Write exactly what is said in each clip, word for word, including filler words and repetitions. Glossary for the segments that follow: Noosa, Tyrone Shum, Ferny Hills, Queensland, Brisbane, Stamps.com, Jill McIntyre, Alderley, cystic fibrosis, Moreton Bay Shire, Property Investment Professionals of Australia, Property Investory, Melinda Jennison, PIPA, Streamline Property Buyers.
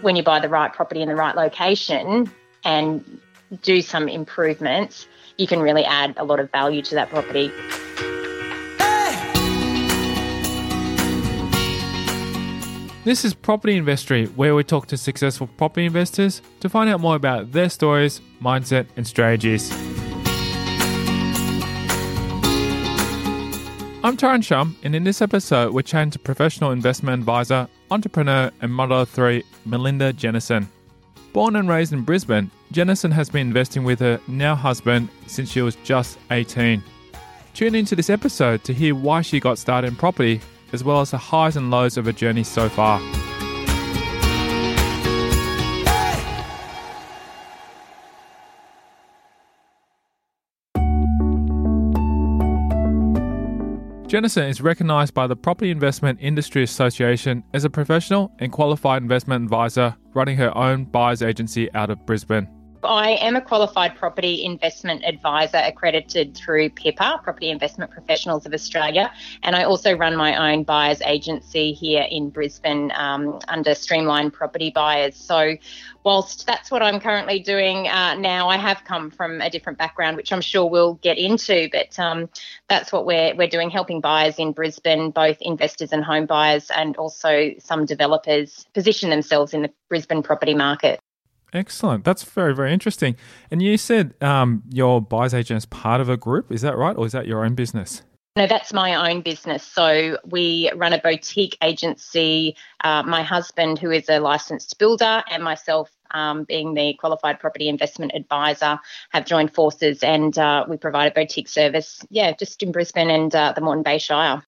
When you buy the right property in the right location and do some improvements, you can really add a lot of value to that property. Hey! This is Property Investory, where we talk to successful property investors to find out more about their stories, mindset, and strategies. I'm Tyrone Shum, and in this episode, we're chatting to professional investment advisor, entrepreneur, and mother of three, Melinda Jennison. Born and raised in Brisbane, Jennison has been investing with her now husband since she was just eighteen. Tune into this episode to hear why she got started in property, as well as the highs and lows of her journey so far. Jennison is recognised by the Property Investment Industry Association as a professional and qualified investment advisor running her own buyer's agency out of Brisbane. I am a qualified property investment advisor accredited through PIPA, Property Investment Professionals of Australia, and I also run my own buyer's agency here in Brisbane um, under Streamline Property Buyers. So whilst that's what I'm currently doing uh, now, I have come from a different background, which I'm sure we'll get into, but um, that's what we're we're doing, helping buyers in Brisbane, both investors and home buyers, and also some developers position themselves in the Brisbane property market. Excellent. That's very, very interesting. And you said um, your buyer's agent is part of a group. Is that right? Or is that your own business? No, that's my own business. So we run a boutique agency. Uh, my husband, who is a licensed builder, and myself, um, being the qualified property investment advisor, have joined forces, and uh, we provide a boutique service. Yeah, just in Brisbane and uh, the Moreton Bay Shire.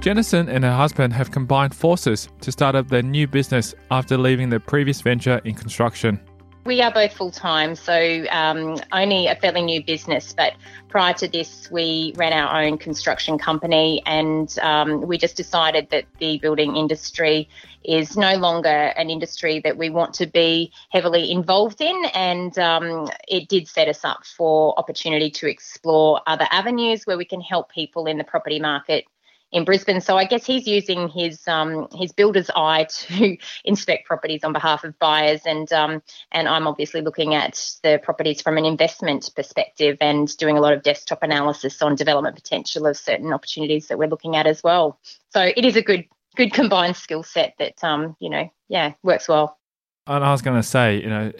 Jennison and her husband have combined forces to start up their new business after leaving their previous venture in construction. We are both full-time, so um, only a fairly new business, but prior to this we ran our own construction company, and um, we just decided that the building industry is no longer an industry that we want to be heavily involved in, and um, it did set us up for opportunity to explore other avenues where we can help people in the property market in Brisbane. So I guess he's using his um, his builder's eye to inspect properties on behalf of buyers, and um, and I'm obviously looking at the properties from an investment perspective and doing a lot of desktop analysis on development potential of certain opportunities that we're looking at as well. So it is a good good combined skill set that um, you know yeah works well. And I was going to say, you know,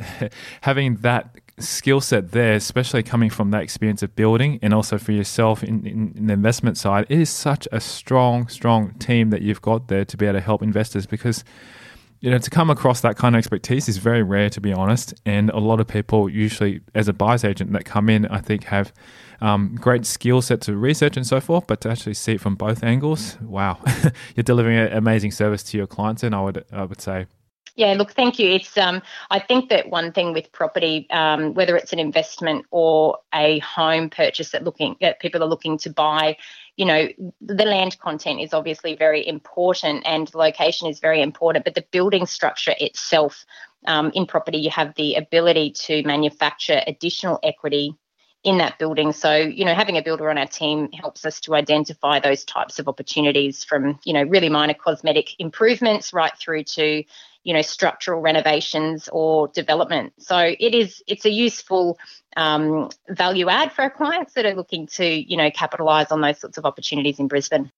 having that skill set there, especially coming from that experience of building, and also for yourself in, in, in the investment side, it is such a strong, strong team that you've got there to be able to help investors, because, you know, to come across that kind of expertise is very rare, to be honest. And a lot of people usually, as a buyer's agent that come in, I think have um, great skill set to research and so forth, but to actually see it from both angles, wow, you're delivering an amazing service to your clients. And I would, I would say, yeah, look, thank you. It's um, I think that one thing with property, um, whether it's an investment or a home purchase that looking that people are looking to buy, you know, the land content is obviously very important and location is very important, but the building structure itself, um, in property, you have the ability to manufacture additional equity in that building. So, you know, having a builder on our team helps us to identify those types of opportunities from, you know, really minor cosmetic improvements right through to, you know, structural renovations or development. So it is, it's a useful um, value add for our clients that are looking to, you know, capitalise on those sorts of opportunities in Brisbane.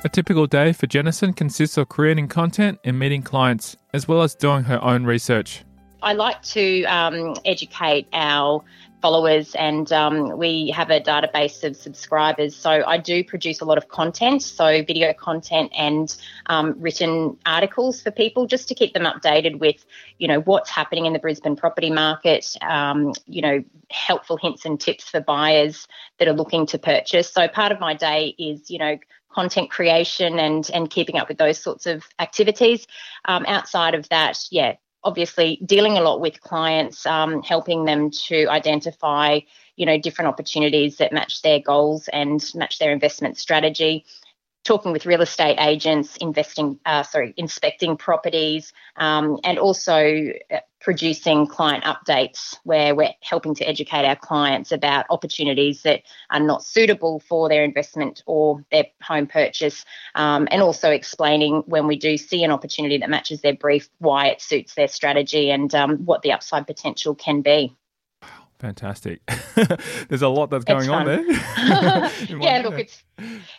A typical day for Jennison consists of creating content and meeting clients, as well as doing her own research. I like to um, educate our followers, and um, we have a database of subscribers. So I do produce a lot of content, so video content and um, written articles for people, just to keep them updated with, you know, what's happening in the Brisbane property market, um, you know, helpful hints and tips for buyers that are looking to purchase. So part of my day is, you know, content creation and, and keeping up with those sorts of activities. Um, outside of that, yeah, obviously dealing a lot with clients, um, helping them to identify, you know, different opportunities that match their goals and match their investment strategy, talking with real estate agents, investing, uh, sorry, inspecting properties, um, and also producing client updates where we're helping to educate our clients about opportunities that are not suitable for their investment or their home purchase, um, and also explaining when we do see an opportunity that matches their brief, why it suits their strategy and um, what the upside potential can be. Fantastic. There's a lot that's going on there. Yeah, look, it's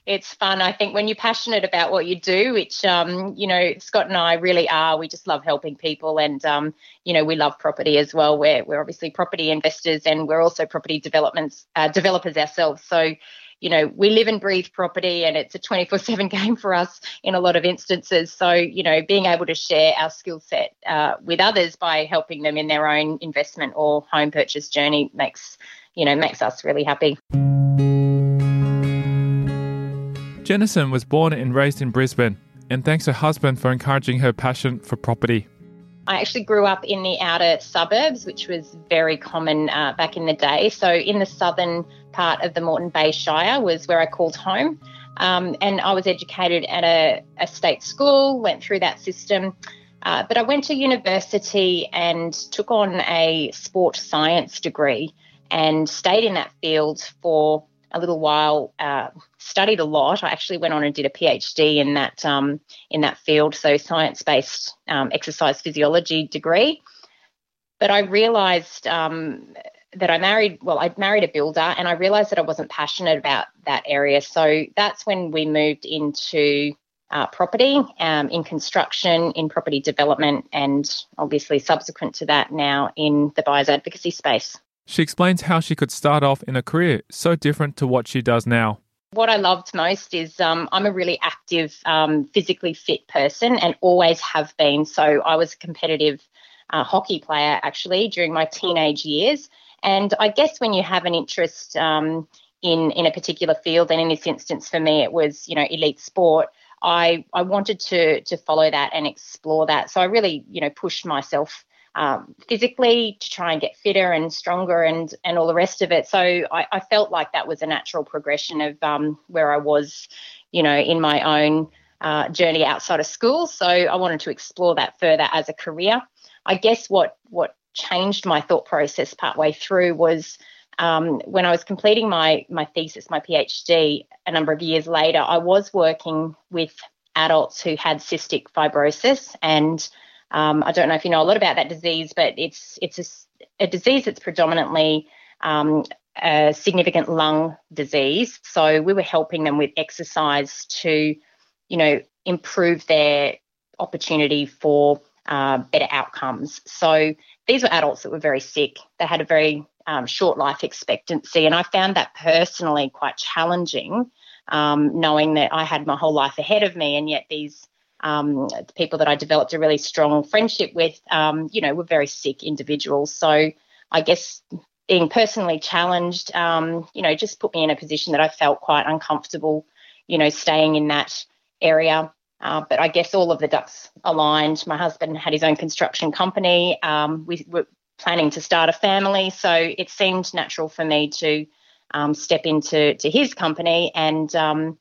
it's fun. I think when you're passionate about what you do, which, um, you know, Scott and I really are, we just love helping people. And, um, you know, we love property as well. We're, we're obviously property investors, and we're also property developments uh, developers ourselves. So, you know, we live and breathe property, and it's a twenty-four seven game for us in a lot of instances. So, you know, being able to share our skill set uh, with others by helping them in their own investment or home purchase journey makes, you know, makes us really happy. Jennison was born and raised in Brisbane, and thanks her husband for encouraging her passion for property. I actually grew up in the outer suburbs, which was very common uh, back in the day. So in the southern part of the Moreton Bay Shire was where I called home. Um, and I was educated at a, a state school, went through that system. Uh, but I went to university and took on a sport science degree and stayed in that field for a little while, uh, studied a lot. I actually went on and did a PhD in that um, in that field, so science-based um, exercise physiology degree. But I realised um, that I married, well, I'd married a builder, and I realised that I wasn't passionate about that area. So that's when we moved into uh, property, um, in construction, in property development, and obviously subsequent to that now in the buyer's advocacy space. She explains how she could start off in a career so different to what she does now. What I loved most is um, I'm a really active, um, physically fit person, and always have been. So I was a competitive uh, hockey player actually during my teenage years. And I guess when you have an interest um, in, in a particular field, and in this instance for me it was, you know, elite sport, I, I wanted to, to follow that and explore that. So I really, you know, pushed myself Um, physically to try and get fitter and stronger and and all the rest of it. So I, I felt like that was a natural progression of um, where I was, you know, in my own uh, journey outside of school. So I wanted to explore that further as a career. I guess what what changed my thought process partway through was um, when I was completing my my thesis, my PhD, a number of years later, I was working with adults who had cystic fibrosis, and Um, I don't know if you know a lot about that disease, but it's it's a, a disease that's predominantly um, a significant lung disease. So we were helping them with exercise to, you know, improve their opportunity for uh, better outcomes. So these were adults that were very sick. They had a very um, short life expectancy, and I found that personally quite challenging, um, knowing that I had my whole life ahead of me, and yet these Um, the people that I developed a really strong friendship with, um, you know, were very sick individuals. So I guess being personally challenged, um, you know, just put me in a position that I felt quite uncomfortable, you know, staying in that area. Uh, but I guess all of the ducks aligned. My husband had his own construction company. Um, we were planning to start a family. So it seemed natural for me to um, step into to his company and, um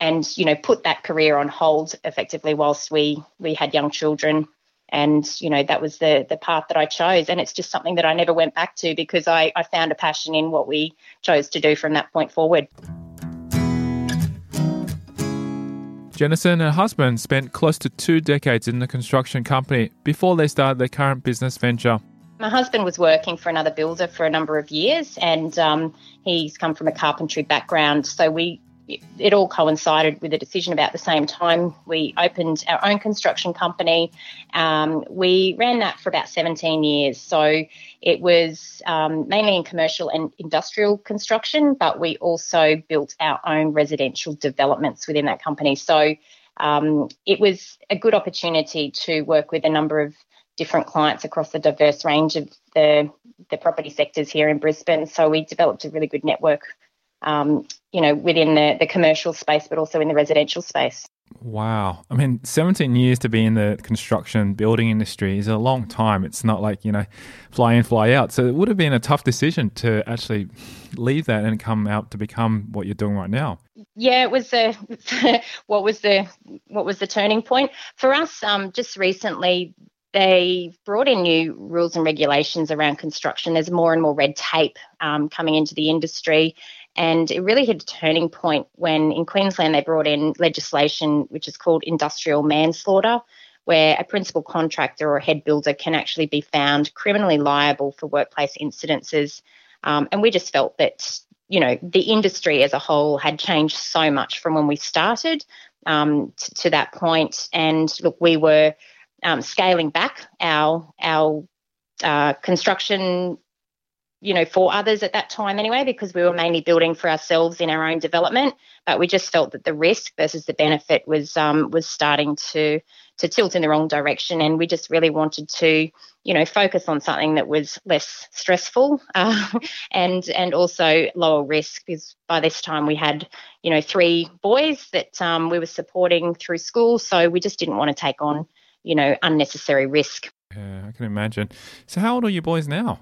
And, you know, put that career on hold effectively whilst we we had young children. And, you know, that was the the path that I chose. And it's just something that I never went back to, because I, I found a passion in what we chose to do from that point forward. Jennison and her husband spent close to two decades in the construction company before they started their current business venture. My husband was working for another builder for a number of years, and um, he's come from a carpentry background. So we it all coincided with a decision about the same time. We opened our own construction company. Um, we ran that for about seventeen years. So it was um, mainly in commercial and industrial construction, but we also built our own residential developments within that company. So um, it was a good opportunity to work with a number of different clients across the diverse range of the, the property sectors here in Brisbane. So we developed a really good network Um, you know, within the, the commercial space, but also in the residential space. Wow. I mean, seventeen years to be in the construction building industry is a long time. It's not like, you know, fly in, fly out. So it would have been a tough decision to actually leave that and come out to become what you're doing right now. Yeah, it was a, what was the, what was the turning point? For us, um, just recently, they've brought in new rules and regulations around construction. There's more and more red tape um, coming into the industry. And it really hit a turning point when in Queensland they brought in legislation which is called industrial manslaughter, where a principal contractor or head builder can actually be found criminally liable for workplace incidences. Um, and we just felt that, you know, the industry as a whole had changed so much from when we started um, t- to that point. And look, we were um, scaling back our, our uh, construction you know, for others at that time anyway, because we were mainly building for ourselves in our own development, but we just felt that the risk versus the benefit was um, was starting to to tilt in the wrong direction, and we just really wanted to, you know, focus on something that was less stressful uh, and and also lower risk, because by this time we had, you know, three boys that um, we were supporting through school, so we just didn't want to take on, you know, unnecessary risk. Yeah, I can imagine. So how old are your boys now?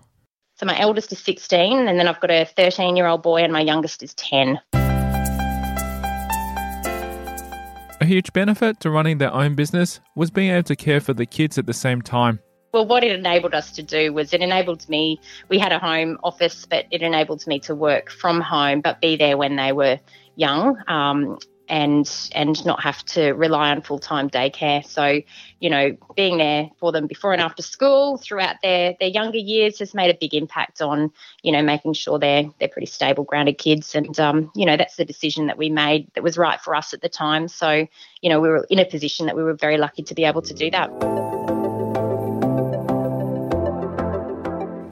So my eldest is sixteen, and then I've got a thirteen-year-old boy, and my youngest is ten. A huge benefit to running their own business was being able to care for the kids at the same time. Well, what it enabled us to do was it enabled me, we had a home office, but it enabled me to work from home but be there when they were young um, and and not have to rely on full-time daycare. So, you know, being there for them before and after school throughout their, their younger years has made a big impact on, you know, making sure they're, they're pretty stable, grounded kids. And, um, you know, that's the decision that we made that was right for us at the time. So, you know, we were in a position that we were very lucky to be able to do that.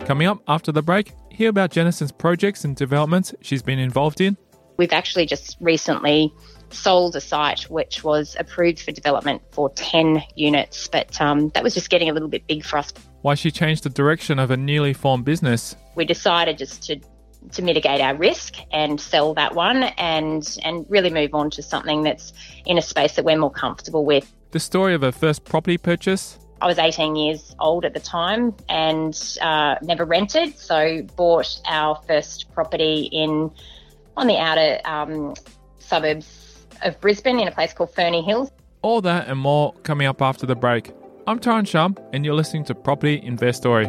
Coming up after the break, hear about Jennison's projects and developments she's been involved in. We've actually just recently sold a site which was approved for development for ten units, but um, that was just getting a little bit big for us. Why she changed the direction of a newly formed business. We decided just to to mitigate our risk and sell that one and and really move on to something that's in a space that we're more comfortable with. The story of her first property purchase. I was eighteen years old at the time and uh, never rented, so bought our first property in on the outer um, suburbs of Brisbane in a place called Ferny Hills. All that and more coming up after the break. I'm Tyrone Shum and you're listening to Property Investory.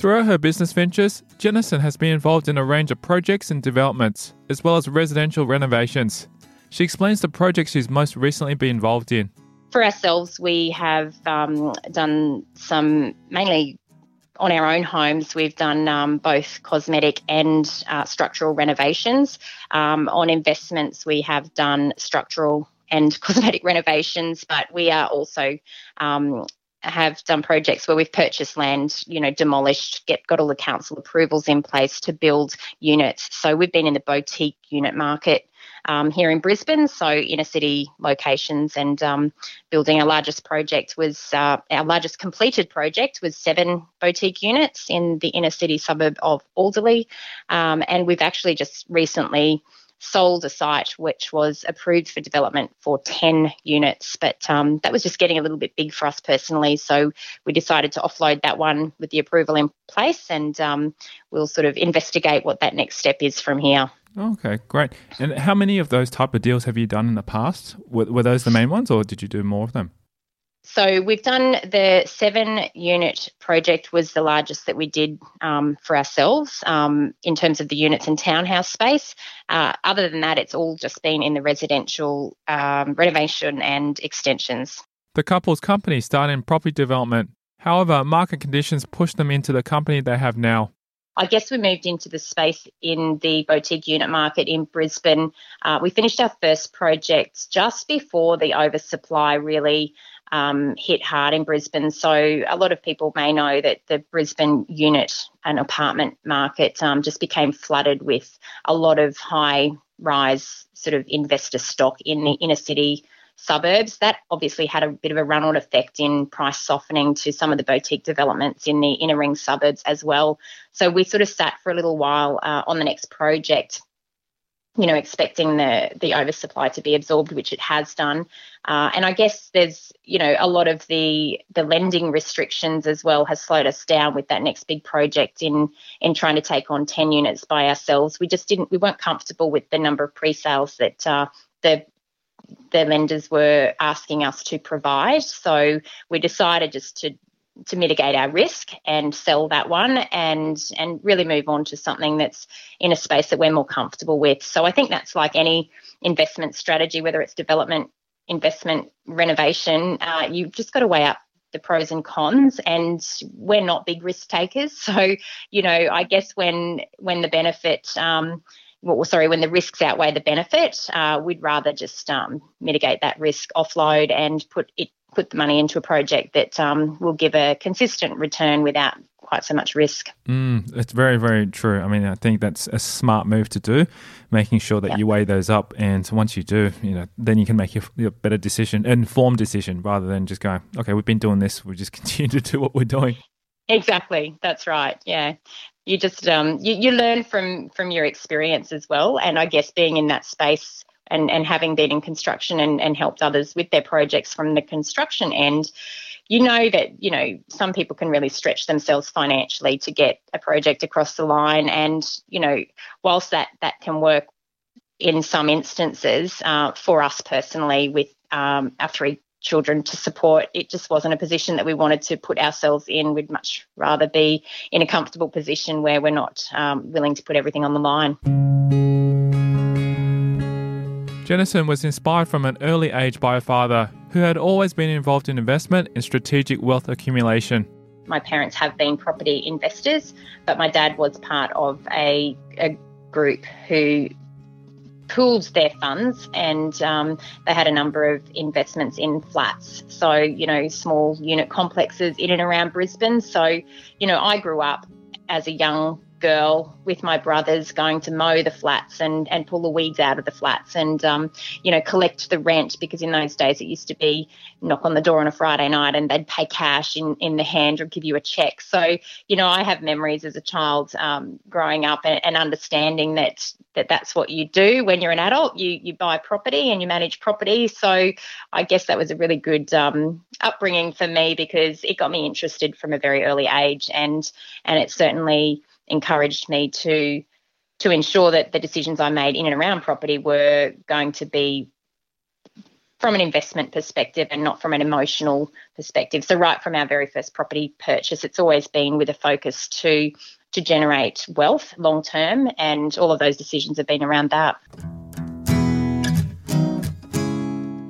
Through her business ventures, Jennison has been involved in a range of projects and developments, as well as residential renovations. She explains the projects she's most recently been involved in. For ourselves, we have um, done some, mainly on our own homes, we've done um, both cosmetic and uh, structural renovations. Um, on investments, we have done structural and cosmetic renovations, but we are also um have done projects where we've purchased land, you know, demolished, get got all the council approvals in place to build units. So we've been in the boutique unit market um, here in Brisbane, so inner city locations, and um, building our largest project was, uh, our largest completed project was seven boutique units in the inner city suburb of Alderley. Um, and we've actually just recently sold a site which was approved for development for ten units, but um, that was just getting a little bit big for us personally, so we decided to offload that one with the approval in place, and um, we'll sort of investigate what that next step is from here. Okay, great. And how many of those type of deals have you done in the past? Were, were those the main ones, or did you do more of them? So we've done the seven-unit project, was the largest that we did um, for ourselves um, in terms of the units and townhouse space. Uh, other than that, it's all just been in the residential um, renovation and extensions. The couple's company started in property development. However, market conditions pushed them into the company they have now. I guess we moved into the space in the boutique unit market in Brisbane. Uh, we finished our first project just before the oversupply really um, hit hard in Brisbane. So a lot of people may know that the Brisbane unit and apartment market um, just became flooded with a lot of high-rise sort of investor stock in the inner city suburbs. That obviously had a bit of a run-on effect in price softening to some of the boutique developments in the inner ring suburbs as well. So we sort of sat for a little while uh, on the next project, you know, expecting the the oversupply to be absorbed, which it has done. Uh, and I guess there's, you know, a lot of the the lending restrictions as well has slowed us down with that next big project in in trying to take on ten units by ourselves. We just didn't, we weren't comfortable with the number of pre-sales that uh, the the lenders were asking us to provide. So we decided just to to mitigate our risk and sell that one and and really move on to something that's in a space that we're more comfortable with. So I think that's like any investment strategy, whether it's development, investment, renovation, uh, you've just got to weigh up the pros and cons, and we're not big risk takers. So, you know, I guess when when the benefit um Well, sorry, when the risks outweigh the benefit, uh, we'd rather just um, mitigate that risk, offload, and put it put the money into a project that um, will give a consistent return without quite so much risk. Mm, it's very, very true. I mean, I think that's a smart move to do, making sure that yeah. you weigh those up, and once you do, you know, then you can make your, your better decision, informed decision, rather than just going, okay, we've been doing this, we just continue to do what we're doing. Exactly, that's right. Yeah. You just um, you, you learn from, from your experience as well, and I guess being in that space and, and having been in construction and, and helped others with their projects from the construction end, you know that, you know, some people can really stretch themselves financially to get a project across the line, and, you know, whilst that, that can work in some instances, uh, for us personally with um, our three children to support, it just wasn't a position that we wanted to put ourselves in. We'd much rather be in a comfortable position where we're not um, willing to put everything on the line. Jennison was inspired from an early age by her father, who had always been involved in investment and strategic wealth accumulation. My parents have been property investors, but my dad was part of a, a group who pooled their funds, and um, they had a number of investments in flats. So, you know, small unit complexes in and around Brisbane. So, you know, I grew up as a young girl with my brothers going to mow the flats and, and pull the weeds out of the flats and, um, you know, collect the rent, because in those days it used to be knock on the door on a Friday night and they'd pay cash in, in the hand or give you a cheque. So, you know, I have memories as a child um, growing up and, and understanding that, that that's what you do when you're an adult. You you buy property and you manage property. So I guess that was a really good um, upbringing for me, because it got me interested from a very early age, and and it certainly encouraged me to to ensure that the decisions I made in and around property were going to be from an investment perspective and not from an emotional perspective. So right from our very first property purchase, it's always been with a focus to to generate wealth long term, and all of those decisions have been around that.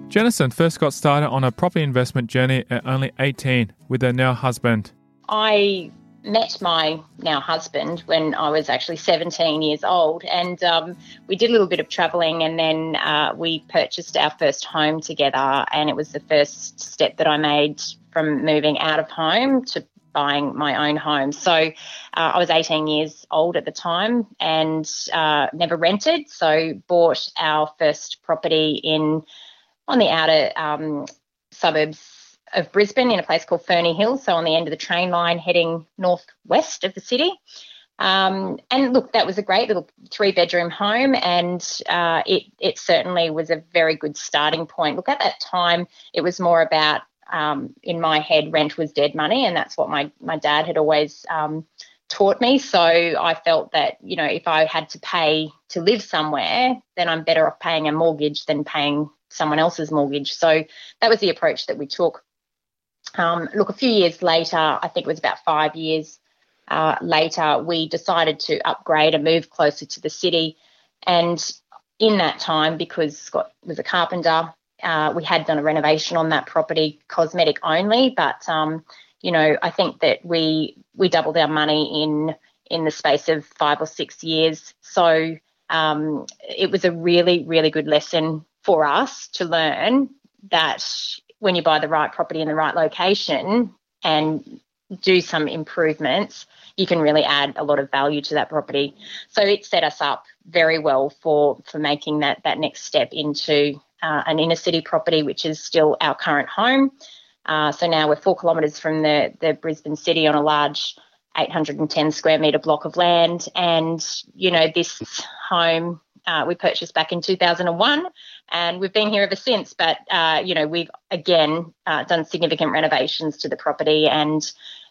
Jennison first got started on a property investment journey at only eighteen with her now husband. I met my now husband when I was actually seventeen years old, and um, we did a little bit of travelling, and then uh, we purchased our first home together, and it was the first step that I made from moving out of home to buying my own home. So uh, I was eighteen years old at the time, and uh, never rented, so bought our first property in on the outer um, suburbs of Brisbane in a place called Ferny Hills, so on the end of the train line heading northwest of the city. Um, and look, that was a great little three-bedroom home, and uh, it it certainly was a very good starting point. Look, at that time, it was more about, um, in my head, rent was dead money, and that's what my, my dad had always um, taught me. So I felt that, you know, if I had to pay to live somewhere, then I'm better off paying a mortgage than paying someone else's mortgage. So that was the approach that we took. Um, look, a few years later, I think it was about five years uh, later, we decided to upgrade and move closer to the city. And in that time, because Scott was a carpenter, uh, we had done a renovation on that property, cosmetic only. But, um, you know, I think that we we doubled our money in in the space of five or six years. So um, it was a really, really good lesson for us to learn that when you buy the right property in the right location and do some improvements, you can really add a lot of value to that property. So it set us up very well for, for making that, that next step into uh, an inner city property, which is still our current home. Uh, so now we're four kilometres from the, the Brisbane city on a large eight hundred ten square metre block of land. And, you know, this home uh, we purchased back in two thousand one and we've been here ever since. But, uh, you know, we've, again, uh, done significant renovations to the property and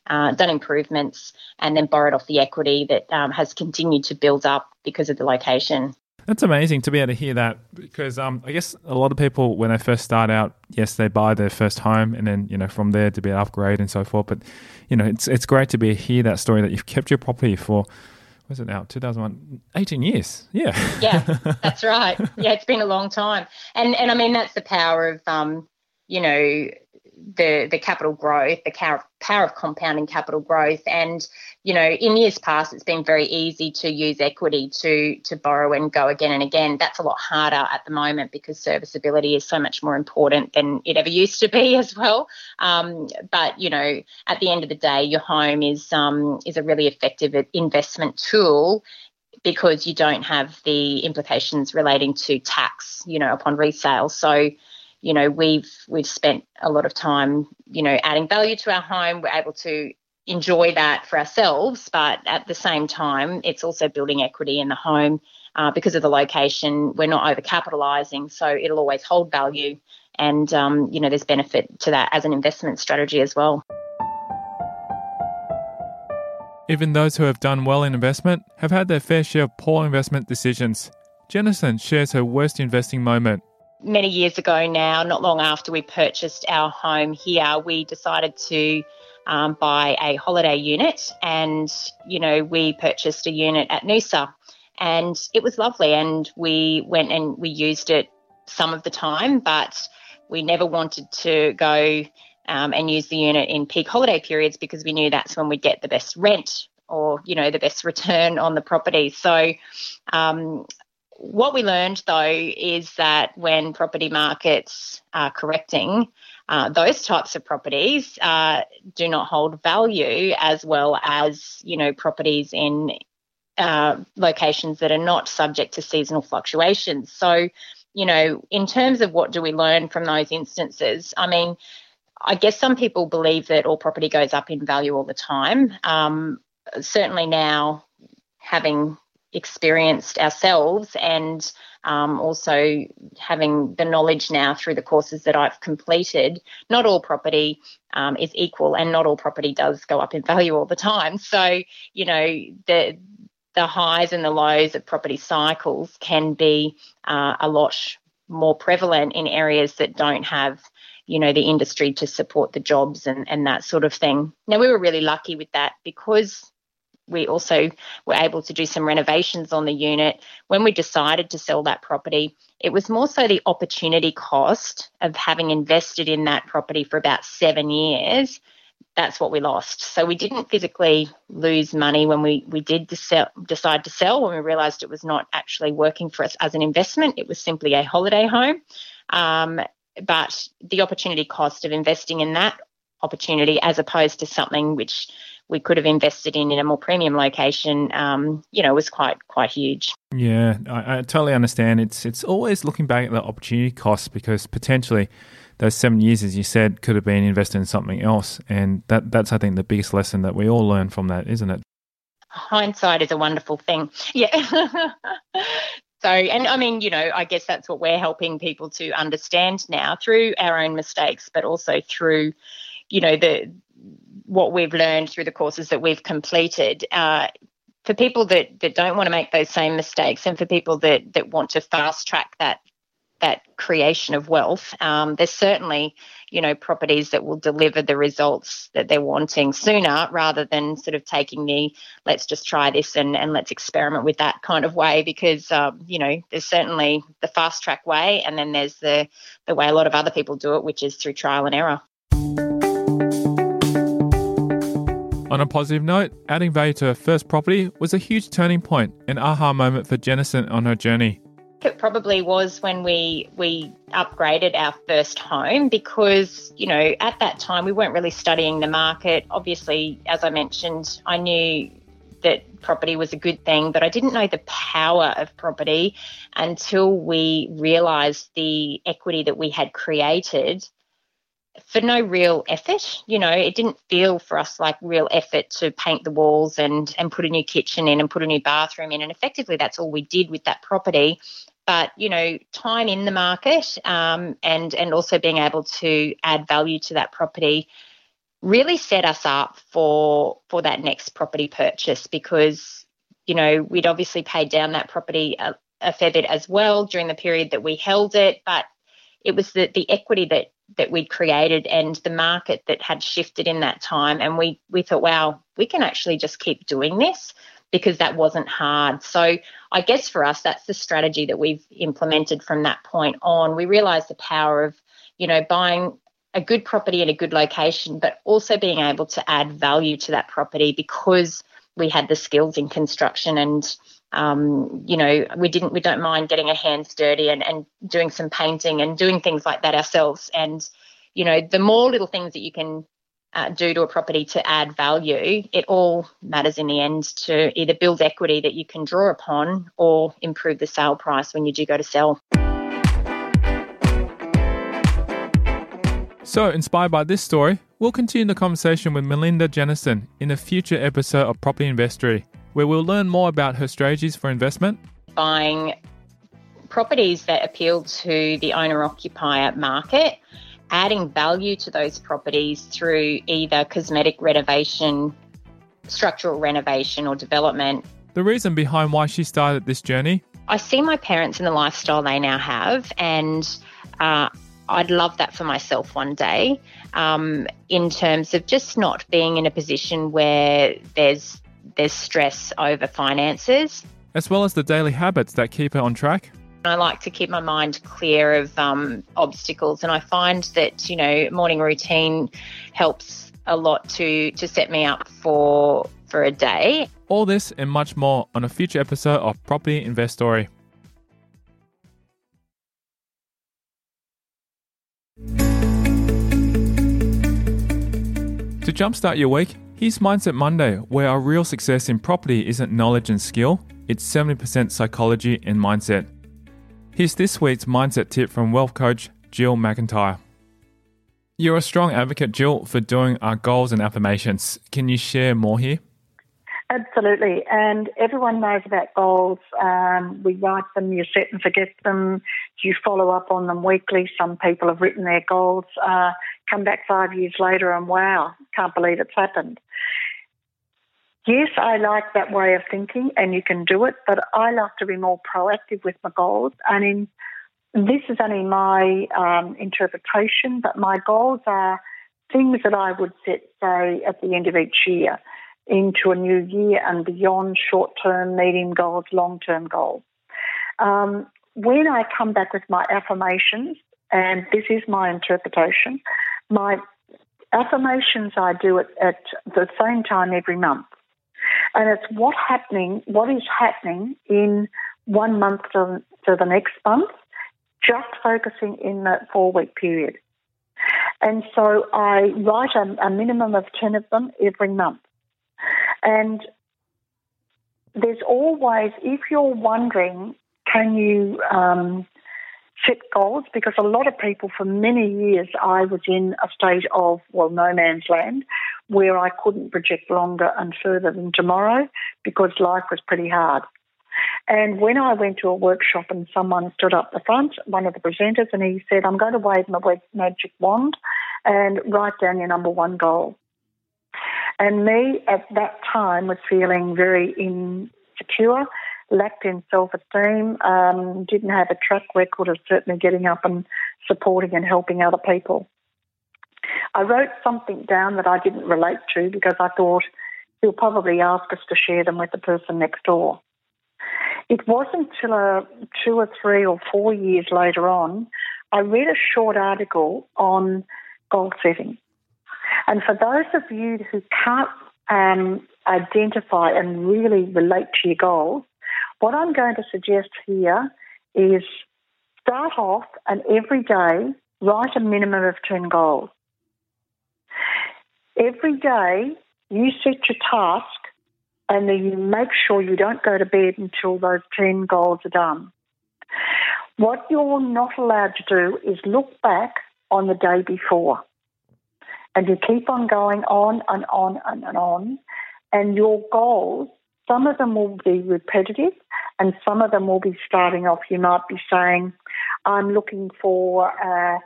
uh, done improvements and then borrowed off the equity that um, has continued to build up because of the location. That's amazing to be able to hear that because um, I guess a lot of people, when they first start out, yes, they buy their first home and then, you know, from there to be an upgrade and so forth. But, you know, it's it's great to be hear that story that you've kept your property for, was it now, two thousand one, eighteen years. Yeah. Yeah, that's right. Yeah, it's been a long time. And, and I mean, that's the power of, um, you know, the the capital growth, the power of compounding capital growth. And, you know, in years past, it's been very easy to use equity to to borrow and go again and again. That's a lot harder at the moment because serviceability is so much more important than it ever used to be as well. Um, but, you know, at the end of the day, your home is um, is a really effective investment tool because you don't have the implications relating to tax, you know, upon resale. So, you know, we've we've spent a lot of time, you know, adding value to our home. We're able to enjoy that for ourselves, but at the same time, it's also building equity in the home uh, because of the location. We're not overcapitalizing, so it'll always hold value. And, um, you know, there's benefit to that as an investment strategy as well. Even those who have done well in investment have had their fair share of poor investment decisions. Jennison shares her worst investing moment. Many years ago now, not long after we purchased our home here, we decided to um, buy a holiday unit and, you know, we purchased a unit at Noosa and it was lovely and we went and we used it some of the time, but we never wanted to go um, and use the unit in peak holiday periods because we knew that's when we'd get the best rent or, you know, the best return on the property. So, um what we learned, though, is that when property markets are correcting, uh, those types of properties uh, do not hold value as well as, you know, properties in uh, locations that are not subject to seasonal fluctuations. So, you know, in terms of what do we learn from those instances, I mean, I guess some people believe that all property goes up in value all the time. Um, certainly now having experienced ourselves and um, also having the knowledge now through the courses that I've completed, not all property um, is equal and not all property does go up in value all the time. So, you know, the the highs and the lows of property cycles can be uh, a lot more prevalent in areas that don't have, you know, the industry to support the jobs and, and that sort of thing. Now, we were really lucky with that because we also were able to do some renovations on the unit. When we decided to sell that property, it was more so the opportunity cost of having invested in that property for about seven years. That's what we lost. So we didn't physically lose money when we, we did decel- decide to sell, when we realised it was not actually working for us as an investment. It was simply a holiday home. Um, but the opportunity cost of investing in that opportunity as opposed to something which we could have invested in in a more premium location, um, you know, was quite quite huge. Yeah, I, I totally understand. It's it's always looking back at the opportunity cost because potentially those seven years, as you said, could have been invested in something else. And that that's, I think, the biggest lesson that we all learn from that, isn't it? Hindsight is a wonderful thing. Yeah. So, and I mean, you know, I guess that's what we're helping people to understand now through our own mistakes, but also through, you know, the what we've learned through the courses that we've completed. Uh, for people that, that don't want to make those same mistakes and for people that, that want to fast track that that creation of wealth. Um, there's certainly, you know, properties that will deliver the results that they're wanting sooner rather than sort of taking the let's just try this and, and let's experiment with that kind of way, because, um, you know, there's certainly the fast track way, and then there's the, the way a lot of other people do it, which is through trial and error. On a positive note, adding value to her first property was a huge turning point, an aha moment for Jennison on her journey. It probably was when we we upgraded our first home, because, you know, at that time we weren't really studying the market. Obviously, as I mentioned, I knew that property was a good thing, but I didn't know the power of property until we realised the equity that we had created for no real effort. You know, it didn't feel for us like real effort to paint the walls and, and put a new kitchen in and put a new bathroom in. And effectively, that's all we did with that property. But, you know, time in the market um, and, and also being able to add value to that property really set us up for, for that next property purchase, because, you know, we'd obviously paid down that property a, a fair bit as well during the period that we held it. But it was the, the equity that that we'd created and the market that had shifted in that time. And we, we thought, wow, we can actually just keep doing this, because that wasn't hard. So I guess for us, that's the strategy that we've implemented from that point on. We realised the power of, you know, buying a good property in a good location, but also being able to add value to that property because we had the skills in construction and, Um, you know, we didn't, we don't mind getting our hands dirty and, and doing some painting and doing things like that ourselves. And, you know, the more little things that you can uh, do to a property to add value, it all matters in the end to either build equity that you can draw upon or improve the sale price when you do go to sell. So, inspired by this story, we'll continue the conversation with Melinda Jennison in a future episode of Property Investory, where we'll learn more about her strategies for investment. Buying properties that appeal to the owner-occupier market, adding value to those properties through either cosmetic renovation, structural renovation or development. The reason behind why she started this journey. I see my parents and the lifestyle they now have, and uh, I'd love that for myself one day, um, in terms of just not being in a position where there's There's stress over finances. As well as the daily habits that keep her on track. I like to keep my mind clear of um, obstacles, and I find that, you know, morning routine helps a lot to, to set me up for, for a day. All this and much more on a future episode of Property Investory. To jumpstart your week, here's Mindset Monday, where our real success in property isn't knowledge and skill, it's seventy percent psychology and mindset. Here's this week's mindset tip from wealth coach Jill McIntyre. You're a strong advocate, Jill, for doing our goals and affirmations. Can you share more here? Absolutely, and everyone knows about goals. Um, we write them, you set and forget them, you follow up on them weekly. Some people have written their goals, uh, come back five years later and wow, can't believe it's happened. Yes, I like that way of thinking and you can do it, but I like to be more proactive with my goals. And in, this is only my um, interpretation, but my goals are things that I would set, say, at the end of each year, into a new year and beyond, short-term, medium goals, long-term goals. Um, when I come back with my affirmations, and this is my interpretation, my affirmations I do it at the same time every month. And it's what happening, what is happening in one month to, to the next month, just focusing in that four-week period. And so I write a, a minimum of ten of them every month. And there's always, if you're wondering, can you um, set goals? Because a lot of people, for many years, I was in a state of, well, no man's land, where I couldn't project longer and further than tomorrow because life was pretty hard. And when I went to a workshop and someone stood up the front, one of the presenters, and he said, I'm going to wave my magic wand and write down your number one goal. And me at that time was feeling very insecure, lacked in self-esteem, um, didn't have a track record of certainly getting up and supporting and helping other people. I wrote something down that I didn't relate to because I thought he'll probably ask us to share them with the person next door. It wasn't until uh, two or three or four years later on, I read a short article on goal setting. And for those of you who can't um, identify and really relate to your goals, what I'm going to suggest here is start off and every day write a minimum of ten goals. Every day you set your task and then you make sure you don't go to bed until those ten goals are done. What you're not allowed to do is look back on the day before. And you keep on going on and on and on. And your goals, some of them will be repetitive and some of them will be starting off. You might be saying, I'm looking for a,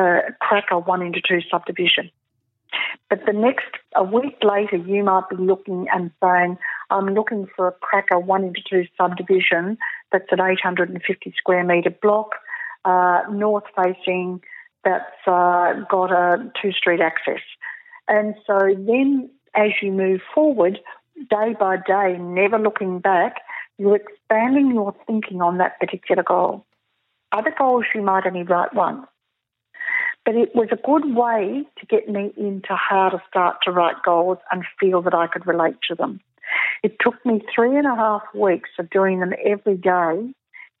a cracker one into two subdivision. But the next, a week later, you might be looking and saying, I'm looking for a cracker one into two subdivision that's an eight hundred fifty square metre block, uh, north facing, that's uh, got a two-street access. And so then as you move forward, day by day, never looking back, you're expanding your thinking on that particular goal. Other goals you might only write once. But it was a good way to get me into how to start to write goals and feel that I could relate to them. It took me three and a half weeks of doing them every day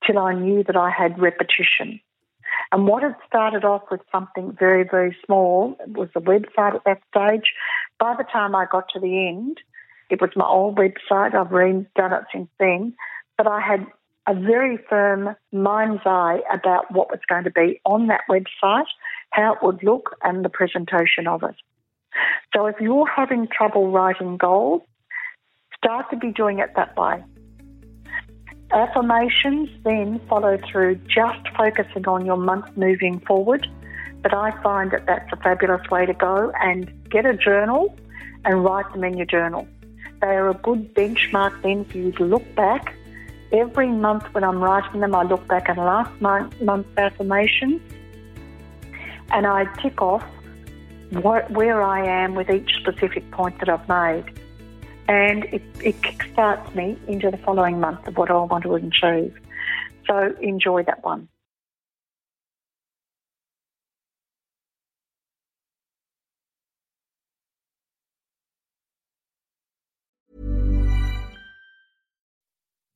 till I knew that I had repetition. And what had started off with something very, very small was the website at that stage. By the time I got to the end, it was my old website. I've redone it since then. But I had a very firm mind's eye about what was going to be on that website, how it would look, and the presentation of it. So if you're having trouble writing goals, start to be doing it that way. Affirmations then follow through just focusing on your month moving forward, but I find that that's a fabulous way to go, and get a journal and write them in your journal. They are a good benchmark then for you to look back. Every month when I'm writing them, I look back at last month, month's affirmations and I tick off what, where I am with each specific point that I've made. And it, it kickstarts me into the following month of what I want to achieve. So enjoy that one.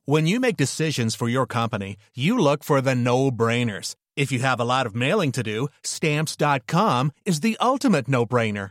When you make decisions for your company, you look for the no-brainers. If you have a lot of mailing to do, Stamps dot com is the ultimate no-brainer.